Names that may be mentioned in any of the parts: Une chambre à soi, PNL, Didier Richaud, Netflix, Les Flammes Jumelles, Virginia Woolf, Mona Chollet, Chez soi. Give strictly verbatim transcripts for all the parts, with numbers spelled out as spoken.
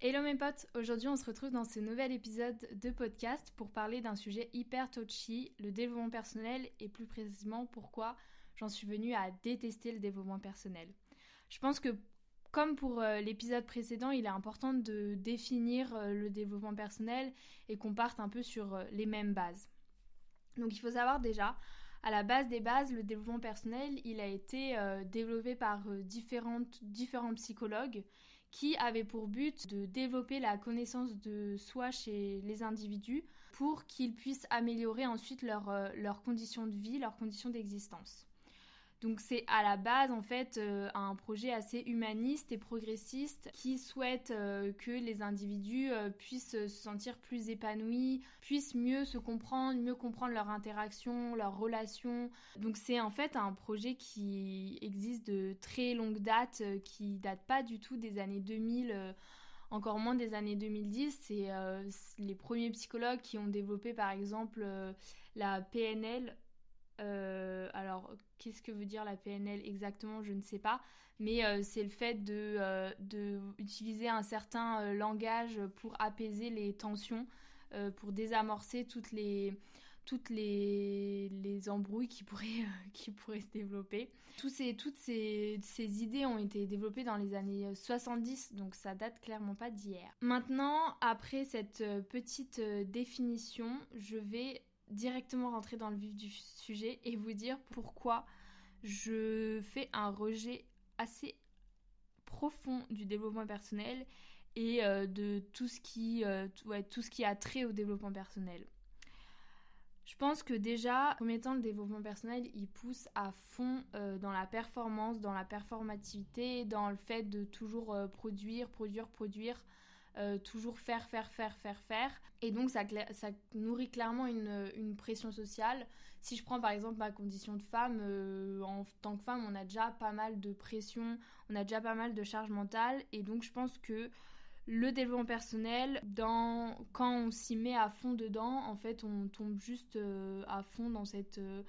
Hello mes potes, aujourd'hui on se retrouve dans ce nouvel épisode de podcast pour parler d'un sujet hyper touchy, le développement personnel et plus précisément pourquoi j'en suis venue à détester le développement personnel. Je pense que comme pour l'épisode précédent, il est important de définir le développement personnel et qu'on parte un peu sur les mêmes bases. Donc il faut savoir déjà, à la base des bases, le développement personnel, il a été euh, développé par euh, différentes, différents psychologues qui avaient pour but de développer la connaissance de soi chez les individus pour qu'ils puissent améliorer ensuite leurs euh, leur conditions de vie, leurs conditions d'existence. Donc c'est à la base en fait euh, un projet assez humaniste et progressiste qui souhaite euh, que les individus euh, puissent se sentir plus épanouis, puissent mieux se comprendre, mieux comprendre leurs interactions, leurs relations. Donc c'est en fait un projet qui existe de très longue date, euh, qui date pas du tout des années deux mille, euh, encore moins des années deux mille dix. C'est euh, les premiers psychologues qui ont développé par exemple euh, la P N L. Euh, alors, qu'est-ce que veut dire la P N L exactement, je ne sais pas, mais euh, c'est le fait de, euh, de utiliser un certain euh, langage pour apaiser les tensions, euh, pour désamorcer toutes les toutes les, les embrouilles qui pourraient euh, qui pourraient se développer. Tous ces toutes ces ces idées ont été développées dans les années soixante-dix, donc ça date clairement pas d'hier. Maintenant, après cette petite définition, je vais directement rentrer dans le vif du sujet et vous dire pourquoi je fais un rejet assez profond du développement personnel et euh, de tout ce qui, euh, tout, ouais, tout ce qui a trait au développement personnel. Je pense que déjà, en premier temps, le développement personnel, il pousse à fond euh, dans la performance, dans la performativité, dans le fait de toujours euh, produire, produire, produire, Euh, toujours faire, faire, faire, faire, faire. Et donc, ça, cla- ça nourrit clairement une, une pression sociale. Si je prends par exemple ma condition de femme, euh, en tant que femme, on a déjà pas mal de pression, on a déjà pas mal de charge mentale. Et donc, je pense que le développement personnel, dans, quand on s'y met à fond dedans, en fait, on tombe juste euh, à fond dans cette, euh,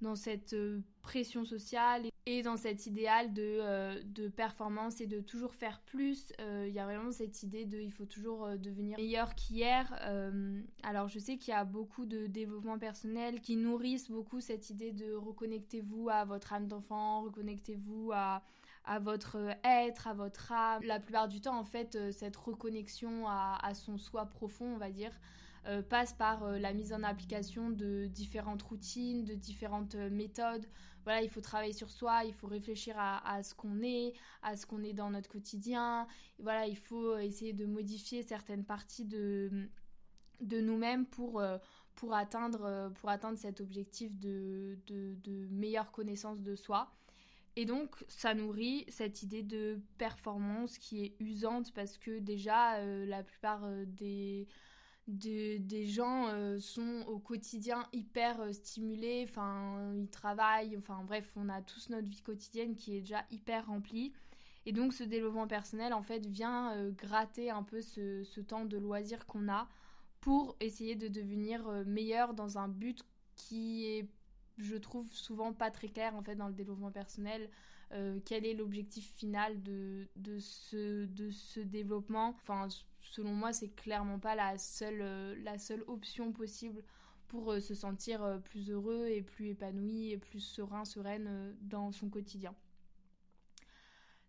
dans cette euh, pression sociale. Et Et dans cet idéal de, euh, de performance et de toujours faire plus, il euh, y a vraiment cette idée de il faut toujours euh, devenir meilleur qu'hier. Euh, alors je sais qu'il y a beaucoup de développement personnel qui nourrissent beaucoup cette idée de reconnectez-vous à votre âme d'enfant, reconnectez-vous à, à votre être, à votre âme. La plupart du temps en fait euh, cette reconnexion à, à son soi profond on va dire euh, passe par euh, la mise en application de différentes routines, de différentes euh, méthodes. Voilà, il faut travailler sur soi. Il faut réfléchir à, à ce qu'on est, à ce qu'on est dans notre quotidien. Et voilà, il faut essayer de modifier certaines parties de, de nous-mêmes pour, pour, atteindre, pour atteindre cet objectif de, de, de meilleure connaissance de soi. Et donc, ça nourrit cette idée de performance qui est usante parce que déjà, euh, la plupart des... De, des gens euh, sont au quotidien hyper euh, stimulés, enfin ils travaillent, enfin bref on a tous notre vie quotidienne qui est déjà hyper remplie et donc ce développement personnel en fait vient euh, gratter un peu ce, ce temps de loisir qu'on a pour essayer de devenir euh, meilleur dans un but qui est je trouve souvent pas très clair en fait dans le développement personnel. Euh, quel est l'objectif final de, de, ce, de ce développement? Enfin, selon moi, c'est clairement pas la seule, euh, la seule option possible pour euh, se sentir euh, plus heureux et plus épanoui et plus serein, sereine euh, dans son quotidien.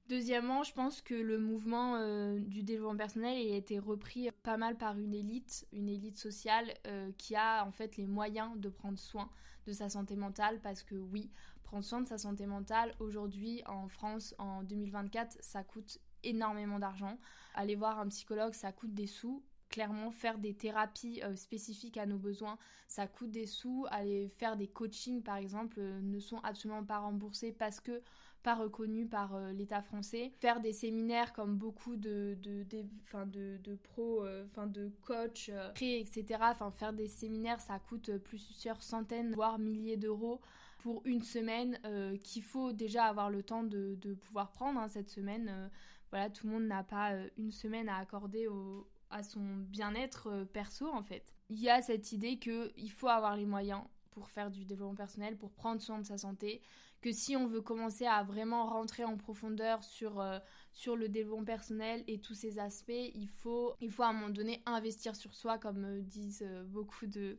Deuxièmement, je pense que le mouvement euh, du développement personnel a été repris pas mal par une élite, une élite sociale euh, qui a en fait les moyens de prendre soin de sa santé mentale parce que oui, prendre soin de sa santé mentale aujourd'hui en France en deux mille vingt-quatre, ça coûte énormément d'argent. Aller voir un psychologue, ça coûte des sous. Clairement, faire des thérapies euh, spécifiques à nos besoins, ça coûte des sous. Aller faire des coachings, par exemple, euh, ne sont absolument pas remboursés parce que pas reconnus par euh, l'État français. Faire des séminaires comme beaucoup de, de, de, fin de, de pros, euh, fin de coachs, euh, et cetera. Enfin, faire des séminaires, ça coûte plusieurs centaines, voire milliers d'euros pour une semaine euh, qu'il faut déjà avoir le temps de, de pouvoir prendre hein, cette semaine. Euh, voilà, tout le monde n'a pas euh, une semaine à accorder aux à son bien-être perso en fait. Il y a cette idée qu'il faut avoir les moyens pour faire du développement personnel, pour prendre soin de sa santé, que si on veut commencer à vraiment rentrer en profondeur sur, euh, sur le développement personnel et tous ces aspects, il faut, il faut à un moment donné investir sur soi, comme disent beaucoup de,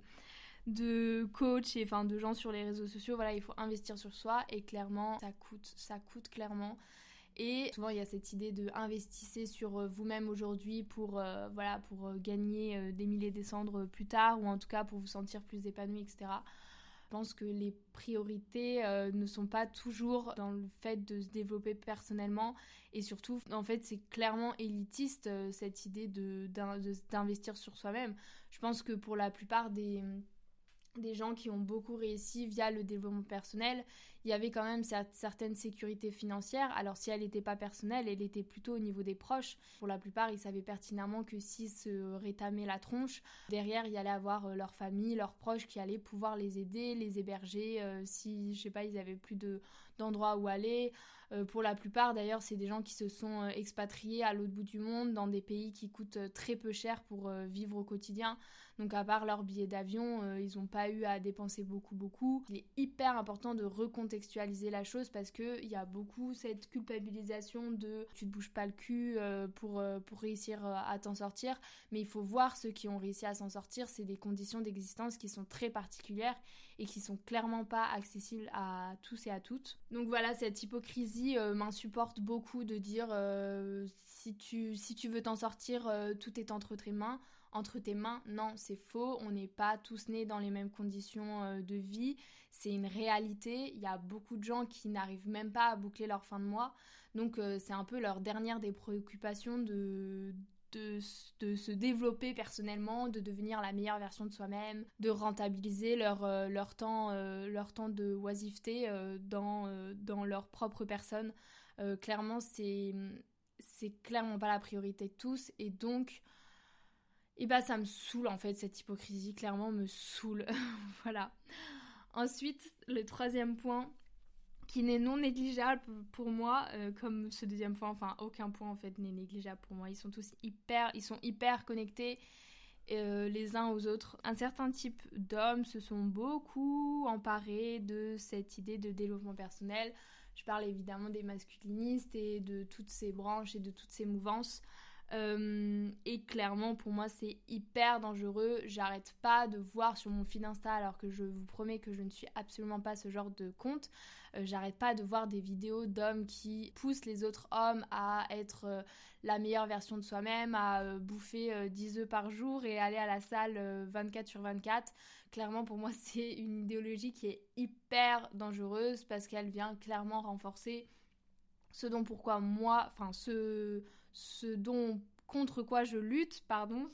de coachs et enfin de gens sur les réseaux sociaux. Voilà, il faut investir sur soi et clairement, ça coûte, ça coûte clairement. Et souvent il y a cette idée de investissez sur vous-même aujourd'hui pour, euh, voilà, pour gagner euh, des milliers des cendres plus tard, ou en tout cas pour vous sentir plus épanoui, et cetera. Je pense que les priorités euh, ne sont pas toujours dans le fait de se développer personnellement, et surtout en fait c'est clairement élitiste euh, cette idée de, d'in- de, d'investir sur soi-même. Je pense que pour la plupart des... des gens qui ont beaucoup réussi via le développement personnel, il y avait quand même certaines sécurités financières. Alors si elle n'était pas personnelle, elle était plutôt au niveau des proches. Pour la plupart, ils savaient pertinemment que s'ils se rétamaient la tronche, derrière, il y allait avoir leur famille, leurs proches qui allaient pouvoir les aider, les héberger, euh, si, je sais pas, ils n'avaient plus de, d'endroit où aller. Euh, pour la plupart, d'ailleurs, c'est des gens qui se sont expatriés à l'autre bout du monde, dans des pays qui coûtent très peu cher pour euh, vivre au quotidien. Donc à part leur billet d'avion, euh, ils n'ont pas eu à dépenser beaucoup beaucoup. Il est hyper important de recontextualiser la chose, parce que il y a beaucoup cette culpabilisation de tu te bouges pas le cul pour, pour réussir à t'en sortir, mais il faut voir ceux qui ont réussi à s'en sortir, c'est des conditions d'existence qui sont très particulières et qui sont clairement pas accessibles à tous et à toutes. Donc voilà, cette hypocrisie euh, m'insupporte beaucoup, de dire euh, si tu, si tu veux t'en sortir, euh, tout est entre tes mains. Entre tes mains, non, c'est faux, on n'est pas tous nés dans les mêmes conditions de vie, c'est une réalité, il y a beaucoup de gens qui n'arrivent même pas à boucler leur fin de mois, donc euh, c'est un peu leur dernière des préoccupations de, de, de se développer personnellement, de devenir la meilleure version de soi-même, de rentabiliser leur, euh, leur, temps, euh, leur temps de oisiveté euh, dans, euh, dans leur propre personne. Euh, clairement, c'est, c'est clairement pas la priorité de tous, et donc... Et bah ça me saoule en fait, cette hypocrisie, clairement me saoule, voilà. Ensuite, le troisième point, qui n'est non négligeable pour moi, euh, comme ce deuxième point, enfin aucun point en fait n'est négligeable pour moi, ils sont tous hyper, ils sont hyper connectés euh, les uns aux autres. Un certain type d'hommes se sont beaucoup emparés de cette idée de développement personnel. Je parle évidemment des masculinistes et de toutes ces branches et de toutes ces mouvances. Euh, et clairement pour moi c'est hyper dangereux, j'arrête pas de voir sur mon feed Insta, alors que je vous promets que je ne suis absolument pas ce genre de compte, euh, j'arrête pas de voir des vidéos d'hommes qui poussent les autres hommes à être euh, la meilleure version de soi-même, à euh, bouffer euh, dix œufs par jour et aller à la salle euh, vingt-quatre sur vingt-quatre. Clairement pour moi c'est une idéologie qui est hyper dangereuse, parce qu'elle vient clairement renforcer ce dont pourquoi moi, enfin ce... ce dont, contre quoi je lutte, pardon,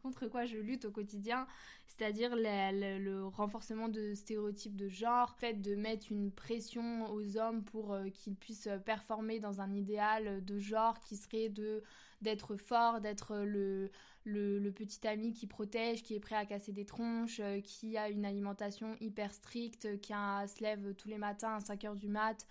contre quoi je lutte au quotidien, c'est-à-dire la, la, le renforcement de stéréotypes de genre, le fait de mettre une pression aux hommes pour euh, qu'ils puissent performer dans un idéal de genre qui serait de, d'être fort, d'être le, le, le petit ami qui protège, qui est prêt à casser des tronches, euh, qui a une alimentation hyper stricte, qui a, se lève tous les matins à cinq heures du mat',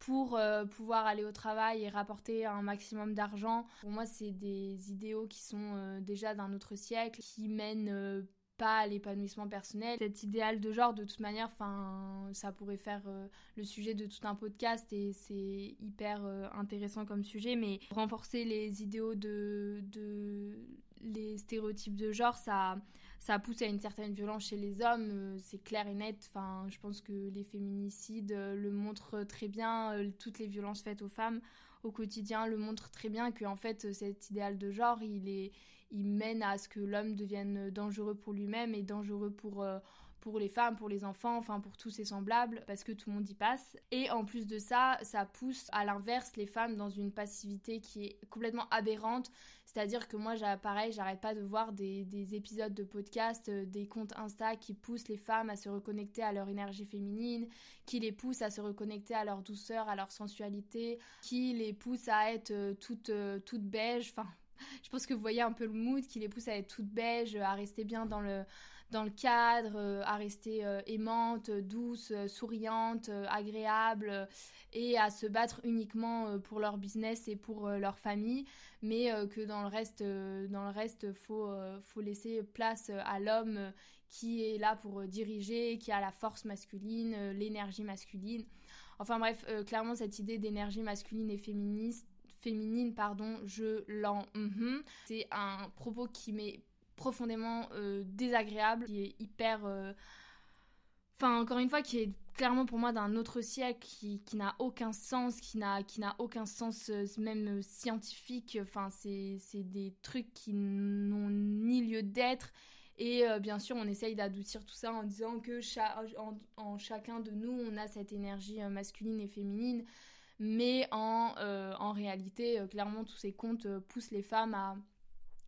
pour euh, pouvoir aller au travail et rapporter un maximum d'argent. Pour moi, c'est des idéaux qui sont euh, déjà d'un autre siècle, qui mènent euh, pas à l'épanouissement personnel. Cet idéal de genre, de toute manière, enfin, ça pourrait faire euh, le sujet de tout un podcast, et c'est hyper euh, intéressant comme sujet, mais renforcer les idéaux de... de... les stéréotypes de genre, ça, ça pousse à une certaine violence chez les hommes, c'est clair et net. Enfin, je pense que les féminicides le montrent très bien, toutes les violences faites aux femmes au quotidien le montrent très bien, que en fait cet idéal de genre, il est, il mène à ce que l'homme devienne dangereux pour lui-même et dangereux pour pour les femmes, pour les enfants, enfin pour tous ses semblables, parce que tout le monde y passe. Et en plus de ça, ça pousse à l'inverse les femmes dans une passivité qui est complètement aberrante. C'est-à-dire que moi, pareil, j'arrête pas de voir des, des épisodes de podcast, des comptes Insta qui poussent les femmes à se reconnecter à leur énergie féminine, qui les poussent à se reconnecter à leur douceur, à leur sensualité, qui les poussent à être toutes, toutes beiges. Enfin, je pense que vous voyez un peu le mood, qui les pousse à être toutes beiges, à rester bien dans le, dans le cadre, à rester aimante, douce, souriante, agréable, et à se battre uniquement pour leur business et pour leur famille, mais que dans le reste, dans le reste, faut, faut laisser place à l'homme qui est là pour diriger, qui a la force masculine, l'énergie masculine. Enfin bref, clairement cette idée d'énergie masculine et féministe, féminine, pardon, je l'en... Mm-hmm. C'est un propos qui m'est profondément euh, désagréable, qui est hyper... Euh... Enfin, encore une fois, qui est clairement pour moi d'un autre siècle, qui, qui n'a aucun sens, qui n'a, qui n'a aucun sens même scientifique. Enfin, c'est, c'est des trucs qui n'ont ni lieu d'être. Et euh, bien sûr, on essaye d'adoucir tout ça en disant que cha- en, en chacun de nous, on a cette énergie masculine et féminine. Mais en, euh, en réalité, euh, clairement, tous ces contes euh, poussent les femmes à,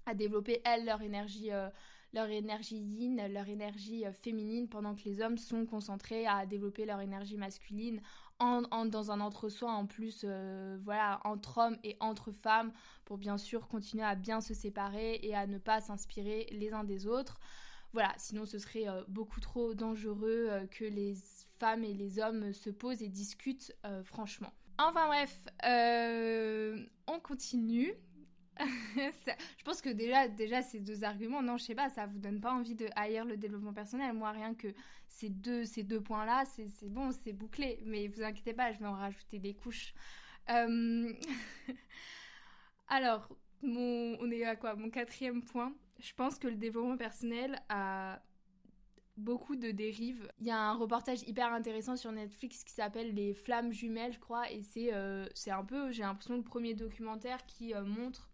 à développer, elles, leur énergie euh, leur énergie yin, leur énergie féminine, pendant que les hommes sont concentrés à développer leur énergie masculine en, en, dans un entre-soi en plus, euh, voilà, entre hommes et entre femmes, pour bien sûr continuer à bien se séparer et à ne pas s'inspirer les uns des autres. Voilà, sinon ce serait euh, beaucoup trop dangereux euh, que les femmes et les hommes se posent et discutent euh, franchement. Enfin bref, euh, on continue. Ça, je pense que déjà, déjà ces deux arguments, non je sais pas, ça vous donne pas envie de haïr le développement personnel. Moi rien que ces deux, ces deux points là, c'est, c'est bon, c'est bouclé, mais vous inquiétez pas, je vais en rajouter des couches. Euh... Alors, mon, on est à quoi? Mon quatrième point, je pense que le développement personnel a beaucoup de dérives. Il y a un reportage hyper intéressant sur Netflix qui s'appelle Les Flammes Jumelles je crois, et c'est, euh, c'est un peu, j'ai l'impression, le premier documentaire qui euh, montre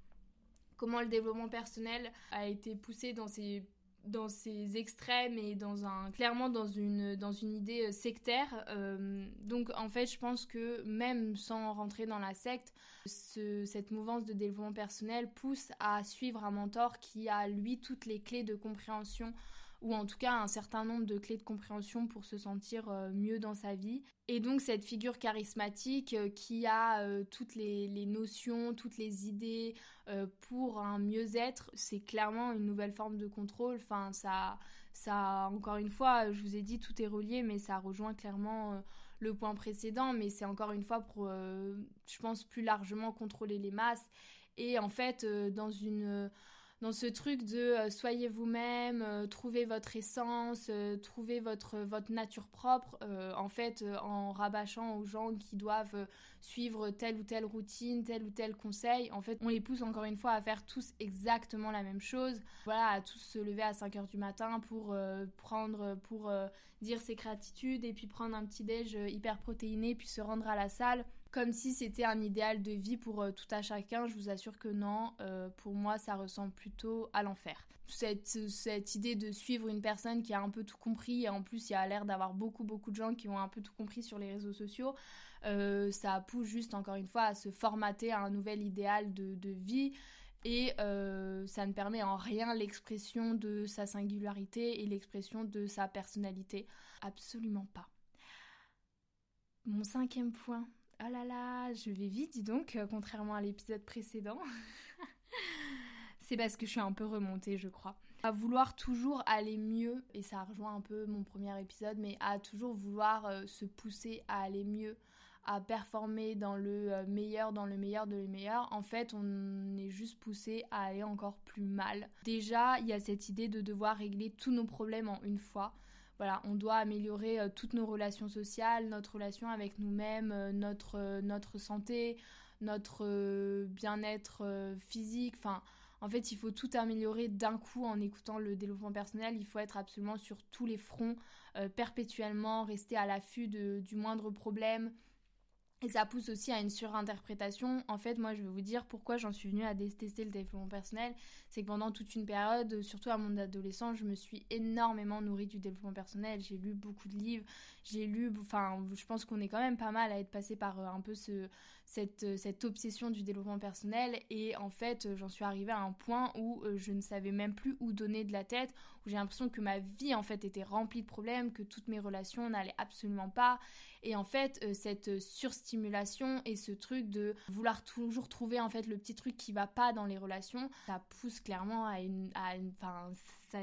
comment le développement personnel a été poussé dans ses, dans ses extrêmes et dans un, clairement dans une, dans une idée sectaire. Euh, donc en fait, je pense que même sans rentrer dans la secte, ce, cette mouvance de développement personnel pousse à suivre un mentor qui a, lui, toutes les clés de compréhension, ou en tout cas un certain nombre de clés de compréhension pour se sentir mieux dans sa vie. Et donc cette figure charismatique qui a euh, toutes les, les notions, toutes les idées euh, pour un mieux-être, c'est clairement une nouvelle forme de contrôle. Enfin, ça, ça, encore une fois, je vous ai dit, tout est relié, mais ça rejoint clairement euh, le point précédent. Mais c'est encore une fois pour, euh, je pense, plus largement contrôler les masses. Et en fait, euh, dans une... Euh, Dans ce truc de euh, soyez vous-même, euh, trouvez votre essence, euh, trouvez votre, votre nature propre, euh, en fait, euh, en rabâchant aux gens qui doivent euh, suivre telle ou telle routine, tel ou tel conseil, en fait, on les pousse encore une fois à faire tous exactement la même chose. Voilà, à tous se lever à cinq heures du matin pour euh, prendre, pour euh, dire ses gratitudes et puis prendre un petit déj hyper protéiné puis se rendre à la salle. Comme si c'était un idéal de vie pour euh, tout à chacun, je vous assure que non, euh, pour moi ça ressemble plutôt à l'enfer. Cette, cette idée de suivre une personne qui a un peu tout compris, et en plus il y a l'air d'avoir beaucoup beaucoup de gens qui ont un peu tout compris sur les réseaux sociaux, euh, ça pousse juste encore une fois à se formater à un nouvel idéal de, de vie, et euh, ça ne permet en rien l'expression de sa singularité et l'expression de sa personnalité. Absolument pas. Mon cinquième point... Oh là là, je vais vite, dis donc, contrairement à l'épisode précédent. C'est parce que je suis un peu remontée, je crois. À vouloir toujours aller mieux, et ça rejoint un peu mon premier épisode, mais à toujours vouloir euh, se pousser à aller mieux, à performer dans le meilleur, dans le meilleur de le meilleur, en fait, on est juste poussé à aller encore plus mal. Déjà, il y a cette idée de devoir régler tous nos problèmes en une fois. Voilà, on doit améliorer euh, toutes nos relations sociales, notre relation avec nous-mêmes, euh, notre, euh, notre santé, notre euh, bien-être euh, physique. Enfin, en fait, il faut tout améliorer d'un coup en écoutant le développement personnel. Il faut être absolument sur tous les fronts, euh, perpétuellement, rester à l'affût de, du moindre problème. Et ça pousse aussi à une surinterprétation. En fait, moi, je vais vous dire pourquoi j'en suis venue à détester le développement personnel. C'est que pendant toute une période, surtout à mon adolescence, je me suis énormément nourrie du développement personnel. J'ai lu beaucoup de livres. J'ai lu... Enfin, je pense qu'on est quand même pas mal à être passé par un peu ce, cette, cette obsession du développement personnel. Et en fait, j'en suis arrivée à un point où je ne savais même plus où donner de la tête, où j'ai l'impression que ma vie, en fait, était remplie de problèmes, que toutes mes relations n'allaient absolument pas. Et en fait, cette surstimulation et ce truc de vouloir toujours trouver en fait le petit truc qui va pas dans les relations, ça pousse clairement à une, à une, enfin, ça,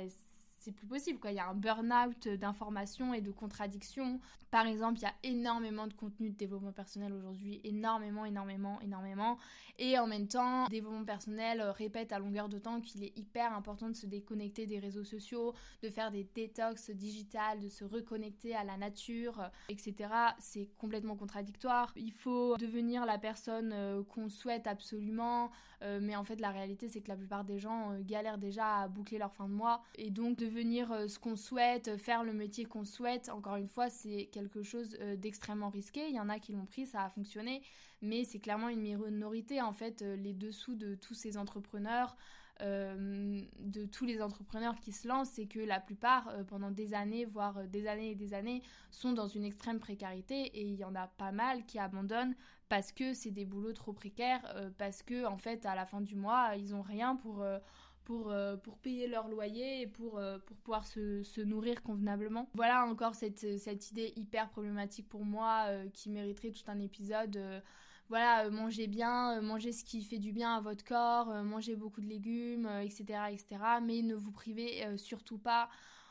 c'est plus possible, quoi. Il y a un burn-out d'informations et de contradictions. Par exemple, il y a énormément de contenu de développement personnel aujourd'hui, énormément, énormément, énormément. Et en même temps, le développement personnel répète à longueur de temps qu'il est hyper important de se déconnecter des réseaux sociaux, de faire des détox digitales, de se reconnecter à la nature, et cetera. C'est complètement contradictoire. Il faut devenir la personne qu'on souhaite absolument, mais en fait, la réalité, c'est que la plupart des gens galèrent déjà à boucler leur fin de mois. Et donc, devenir ce qu'on souhaite, faire le métier qu'on souhaite, encore une fois, c'est quelque chose d'extrêmement risqué. Il y en a qui l'ont pris, ça a fonctionné, mais c'est clairement une minorité, en fait, les dessous de tous ces entrepreneurs. Euh, de tous les entrepreneurs qui se lancent, c'est que la plupart, euh, pendant des années, voire des années et des années, sont dans une extrême précarité, et il y en a pas mal qui abandonnent parce que c'est des boulots trop précaires, euh, parce que en fait, à la fin du mois, ils n'ont rien pour, euh, pour, euh, pour payer leur loyer et pour, euh, pour pouvoir se, se nourrir convenablement. Voilà encore cette, cette idée hyper problématique pour moi euh, qui mériterait tout un épisode. Euh, Voilà, euh, mangez bien, euh, mangez ce qui fait du bien à votre corps, euh, mangez beaucoup de légumes, euh, et cetera, et cetera. Mais ne vous privez euh, surtout pas.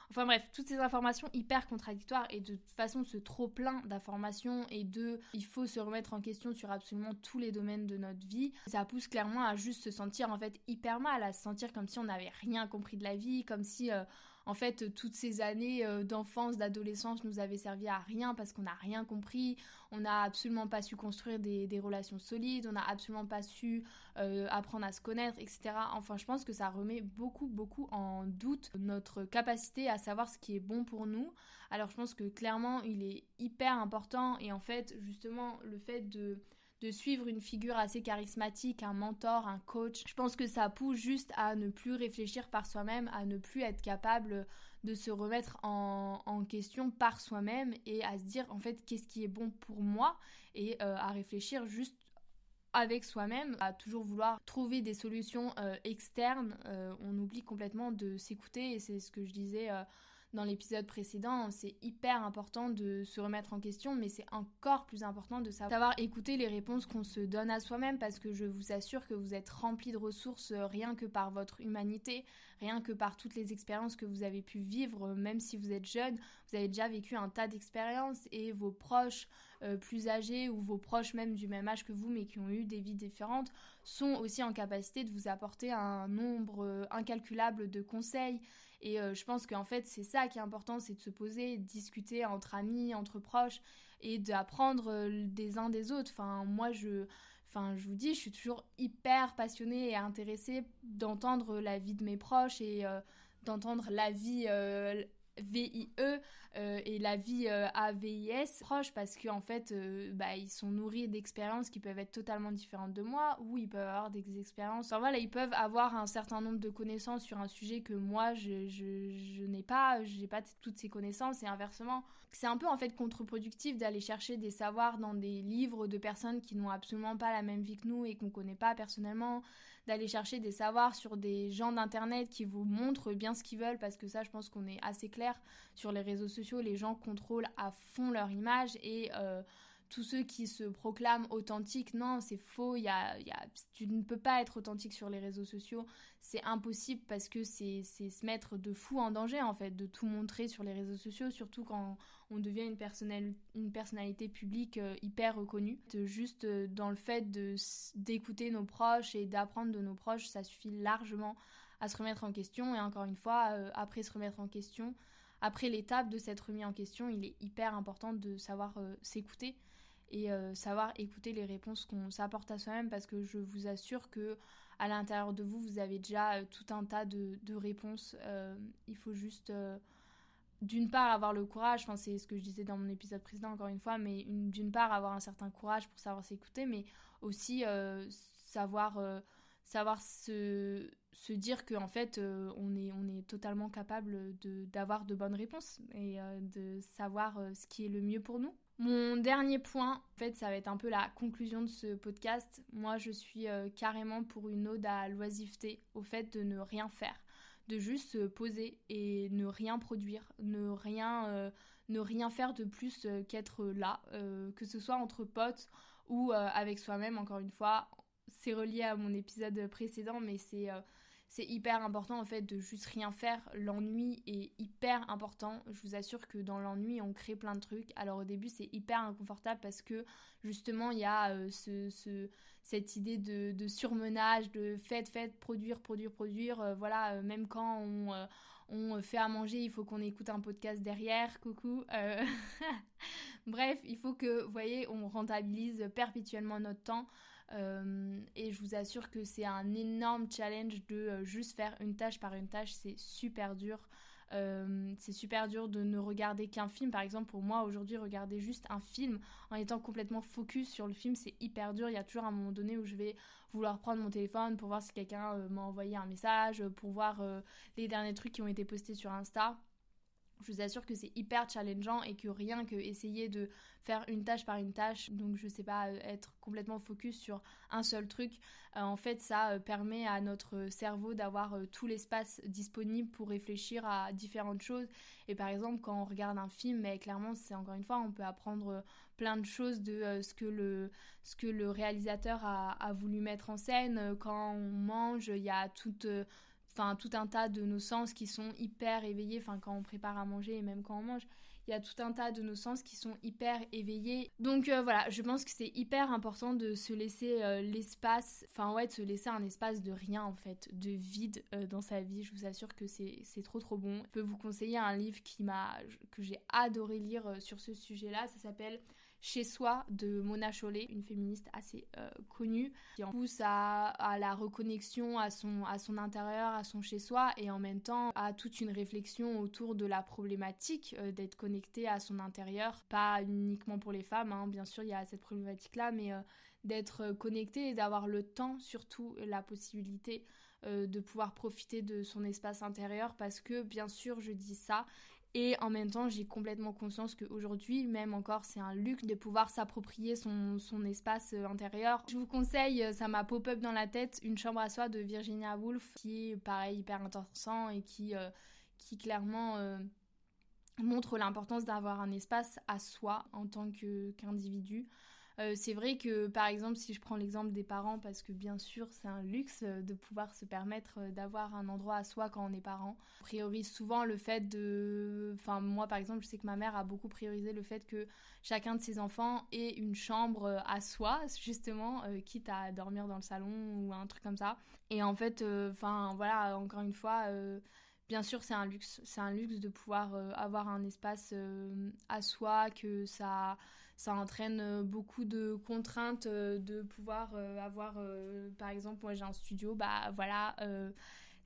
Enfin bref, toutes ces informations hyper contradictoires et de toute façon ce trop-plein d'informations et de il faut se remettre en question sur absolument tous les domaines de notre vie, ça pousse clairement à juste se sentir en fait hyper mal, à se sentir comme si on n'avait rien compris de la vie, comme si... Euh, En fait, toutes ces années d'enfance, d'adolescence nous avaient servi à rien parce qu'on n'a rien compris, on n'a absolument pas su construire des, des relations solides, on n'a absolument pas su euh, apprendre à se connaître, et cetera. Enfin, je pense que ça remet beaucoup, beaucoup en doute notre capacité à savoir ce qui est bon pour nous. Alors, je pense que clairement, il est hyper important et en fait, justement, le fait de... de suivre une figure assez charismatique, un mentor, un coach. Je pense que ça pousse juste à ne plus réfléchir par soi-même, à ne plus être capable de se remettre en, en question par soi-même et à se dire en fait qu'est-ce qui est bon pour moi et euh, à réfléchir juste avec soi-même, à toujours vouloir trouver des solutions euh, externes. Euh, on oublie complètement de s'écouter et c'est ce que je disais euh, dans l'épisode précédent, c'est hyper important de se remettre en question, mais c'est encore plus important de savoir écouter les réponses qu'on se donne à soi-même, parce que je vous assure que vous êtes rempli de ressources rien que par votre humanité, rien que par toutes les expériences que vous avez pu vivre, même si vous êtes jeune, vous avez déjà vécu un tas d'expériences et vos proches euh, plus âgés ou vos proches même du même âge que vous, mais qui ont eu des vies différentes, sont aussi en capacité de vous apporter un nombre incalculable de conseils. Et euh, je pense qu'en fait c'est ça qui est important, c'est de se poser, de discuter entre amis, entre proches et d'apprendre des uns des autres. Enfin moi je, enfin, je vous dis, je suis toujours hyper passionnée et intéressée d'entendre la vie de mes proches et euh, d'entendre la vie euh, V I E euh, et la vie euh, A V I S proche parce qu'en fait euh, bah, ils sont nourris d'expériences qui peuvent être totalement différentes de moi ou ils peuvent avoir des expériences, enfin voilà, ils peuvent avoir un certain nombre de connaissances sur un sujet que moi je, je, je n'ai pas, j'ai pas t- toutes ces connaissances et inversement. C'est un peu en fait contre-productif d'aller chercher des savoirs dans des livres de personnes qui n'ont absolument pas la même vie que nous et qu'on connaît pas personnellement, d'aller chercher des savoirs sur des gens d'internet qui vous montrent bien ce qu'ils veulent parce que ça je pense qu'on est assez clair. Sur les réseaux sociaux, les gens contrôlent à fond leur image et euh, tous ceux qui se proclament authentiques, non, c'est faux, y a, y a, tu ne peux pas être authentique sur les réseaux sociaux, c'est impossible parce que c'est, c'est se mettre de fou en danger en fait, de tout montrer sur les réseaux sociaux, surtout quand on devient une, personnali- une personnalité publique euh, hyper reconnue. Juste euh, dans le fait de, d'écouter nos proches et d'apprendre de nos proches, ça suffit largement à se remettre en question et encore une fois, euh, après se remettre en question, après l'étape de s'être remis en question, il est hyper important de savoir euh, s'écouter et euh, savoir écouter les réponses qu'on s'apporte à soi-même parce que je vous assure que à l'intérieur de vous, vous avez déjà euh, tout un tas de, de réponses. Euh, il faut juste euh, d'une part avoir le courage, enfin, c'est ce que je disais dans mon épisode précédent encore une fois, mais une, d'une part avoir un certain courage pour savoir s'écouter, mais aussi euh, savoir... Euh, savoir se, se dire qu'en fait, euh, on est, on est totalement capable de, d'avoir de bonnes réponses et euh, de savoir euh, ce qui est le mieux pour nous. Mon dernier point, en fait, ça va être un peu la conclusion de ce podcast. Moi, je suis euh, carrément pour une ode à l'oisiveté, au fait de ne rien faire, de juste se poser et ne rien produire, ne rien, euh, ne rien faire de plus euh, qu'être là, euh, que ce soit entre potes ou euh, avec soi-même, encore une fois. C'est relié à mon épisode précédent, mais c'est, euh, c'est hyper important en fait de juste rien faire. L'ennui est hyper important. Je vous assure que dans l'ennui, on crée plein de trucs. Alors au début, c'est hyper inconfortable parce que justement, il y a euh, ce, ce, cette idée de, de surmenage, de faites, faites, produire, produire, produire. Euh, voilà, euh, même quand on, euh, on fait à manger, il faut qu'on écoute un podcast derrière. Coucou. Euh... Bref, il faut que, vous voyez, on rentabilise perpétuellement notre temps. Euh, et je vous assure que c'est un énorme challenge de euh, juste faire une tâche par une tâche, c'est super dur. Euh, c'est super dur de ne regarder qu'un film. Par exemple, pour moi, aujourd'hui, regarder juste un film en étant complètement focus sur le film, c'est hyper dur. Il y a toujours un moment donné où je vais vouloir prendre mon téléphone pour voir si quelqu'un euh, m'a envoyé un message, pour voir euh, les derniers trucs qui ont été postés sur Insta. Je vous assure que c'est hyper challengeant et que rien que essayer de faire une tâche par une tâche, donc je sais pas, être complètement focus sur un seul truc, euh, en fait ça permet à notre cerveau d'avoir euh, tout l'espace disponible pour réfléchir à différentes choses. Et par exemple quand on regarde un film, mais clairement c'est encore une fois on peut apprendre plein de choses de euh, ce que le, ce que le réalisateur a, a voulu mettre en scène. Quand on mange, il y a toute... Euh, Enfin, tout un tas de nos sens qui sont hyper éveillés, enfin quand on prépare à manger et même quand on mange, il y a tout un tas de nos sens qui sont hyper éveillés. Donc euh, voilà, je pense que c'est hyper important de se laisser euh, l'espace, enfin ouais, de se laisser un espace de rien en fait, de vide euh, dans sa vie. Je vous assure que c'est, c'est trop trop bon. Je peux vous conseiller un livre qui m'a, que j'ai adoré lire euh, sur ce sujet-là, ça s'appelle Chez soi de Mona Chollet, une féministe assez euh, connue, qui en pousse à, à la reconnexion à son, à son intérieur, à son chez soi, et en même temps à toute une réflexion autour de la problématique euh, d'être connecté à son intérieur, pas uniquement pour les femmes, hein, bien sûr il y a cette problématique là, mais euh, d'être connecté et d'avoir le temps, surtout la possibilité euh, de pouvoir profiter de son espace intérieur, parce que bien sûr je dis ça. Et en même temps, j'ai complètement conscience qu'aujourd'hui, même encore, c'est un luxe de pouvoir s'approprier son, son espace intérieur. Je vous conseille, ça m'a pop-up dans la tête, Une chambre à soi de Virginia Woolf, qui est pareil, hyper intéressant et qui, euh, qui clairement euh, montre l'importance d'avoir un espace à soi en tant que, qu'individu. Euh, c'est vrai que par exemple si je prends l'exemple des parents, parce que bien sûr c'est un luxe de pouvoir se permettre d'avoir un endroit à soi quand on est parent, on priorise souvent le fait de... Enfin moi par exemple je sais que ma mère a beaucoup priorisé le fait que chacun de ses enfants ait une chambre à soi justement, euh, quitte à dormir dans le salon ou un truc comme ça. Et en fait, enfin euh, voilà, encore une fois... Euh... Bien sûr, c'est un luxe. C'est un luxe de pouvoir euh, avoir un espace euh, à soi, que ça, ça entraîne beaucoup de contraintes, euh, de pouvoir euh, avoir... Euh, par exemple, moi j'ai un studio, bah voilà... Euh,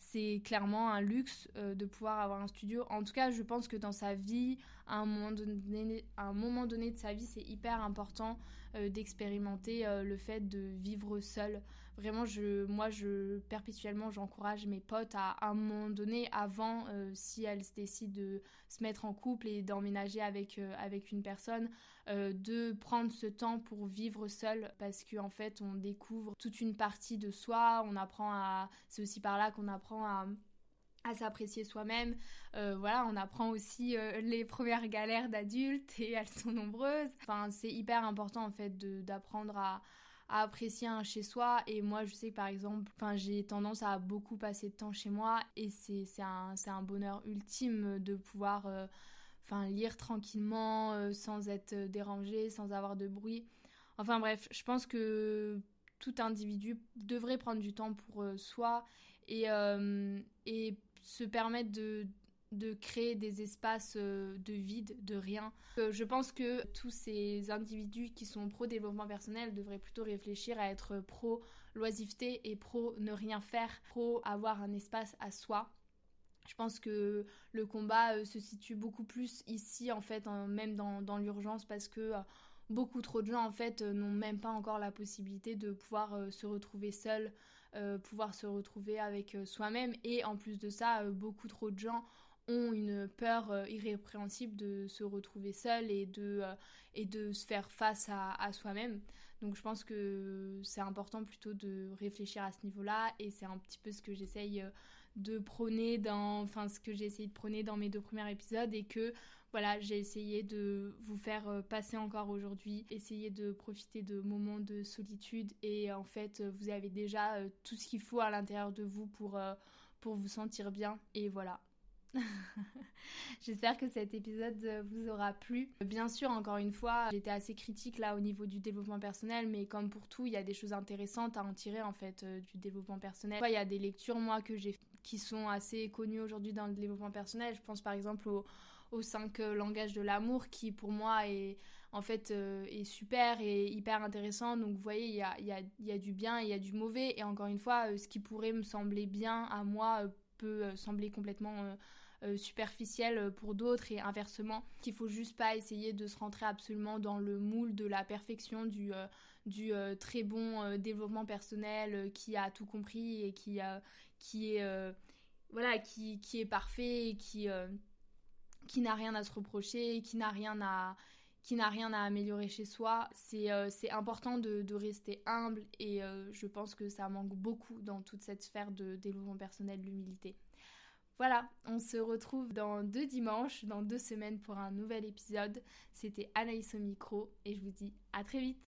c'est clairement un luxe euh, de pouvoir avoir un studio. En tout cas, je pense que dans sa vie, à un moment donné, à un moment donné de sa vie, c'est hyper important euh, d'expérimenter euh, le fait de vivre seul. Vraiment, je, moi, je, perpétuellement, j'encourage mes potes à, à un moment donné, avant, euh, si elles décident de se mettre en couple et d'emménager avec, euh, avec une personne, euh, de prendre ce temps pour vivre seul, parce qu'en fait, on découvre toute une partie de soi, on apprend à... C'est aussi par là qu'on apprend À, à s'apprécier soi-même. Euh, voilà, on apprend aussi euh, les premières galères d'adultes, et elles sont nombreuses. Enfin, c'est hyper important en fait de, d'apprendre à, à apprécier un chez soi. Et moi, je sais que par exemple, enfin, j'ai tendance à beaucoup passer de temps chez moi, et c'est, c'est, un, c'est un bonheur ultime de pouvoir euh, enfin, lire tranquillement, euh, sans être dérangée, sans avoir de bruit. Enfin bref, je pense que tout individu devrait prendre du temps pour euh, soi. Et, euh, et se permettre de, de créer des espaces de vide, de rien. Je pense que tous ces individus qui sont pro-développement personnel devraient plutôt réfléchir à être pro-loisiveté et pro-ne rien faire, pro-avoir un espace à soi. Je pense que le combat se situe beaucoup plus ici, en fait, même dans, dans l'urgence, parce que... Beaucoup trop de gens en fait n'ont même pas encore la possibilité de pouvoir euh, se retrouver seul, euh, pouvoir se retrouver avec euh, soi-même, et en plus de ça, euh, beaucoup trop de gens ont une peur euh, irrépréhensible de se retrouver seul et de, euh, et de se faire face à, à soi-même. Donc je pense que c'est important plutôt de réfléchir à ce niveau-là, et c'est un petit peu ce que j'essaye de prôner dans, enfin ce que j'ai essayé de prôner dans mes deux premiers épisodes, et que Voilà, j'ai essayé de vous faire passer encore aujourd'hui, essayer de profiter de moments de solitude et en fait vous avez déjà tout ce qu'il faut à l'intérieur de vous pour, pour vous sentir bien et voilà. J'espère que cet épisode vous aura plu. Bien sûr, encore une fois, j'étais assez critique là au niveau du développement personnel, mais comme pour tout, il y a des choses intéressantes à en tirer en fait euh, du développement personnel. Enfin, il y a des lectures moi que j'ai qui sont assez connues aujourd'hui dans le développement personnel. Je pense par exemple au aux cinq langages de l'amour qui pour moi est en fait euh, est super et hyper intéressant. Donc vous voyez, il y a il y a il y a du bien, il y a du mauvais et encore une fois, euh, ce qui pourrait me sembler bien à moi euh, peut sembler complètement euh, euh, superficiel pour d'autres et inversement, qu'il faut juste pas essayer de se rentrer absolument dans le moule de la perfection du, euh, du euh, très bon euh, développement personnel euh, qui a tout compris et qui, euh, qui, est, euh, voilà, qui, qui est parfait et qui, euh, qui n'a rien à se reprocher et qui n'a rien à... qui n'a rien à améliorer chez soi. C'est, euh, c'est important de, de rester humble et euh, je pense que ça manque beaucoup dans toute cette sphère de développement personnel, l'humilité. Voilà, on se retrouve dans deux dimanches, dans deux semaines pour un nouvel épisode. C'était Anaïs au micro et je vous dis à très vite.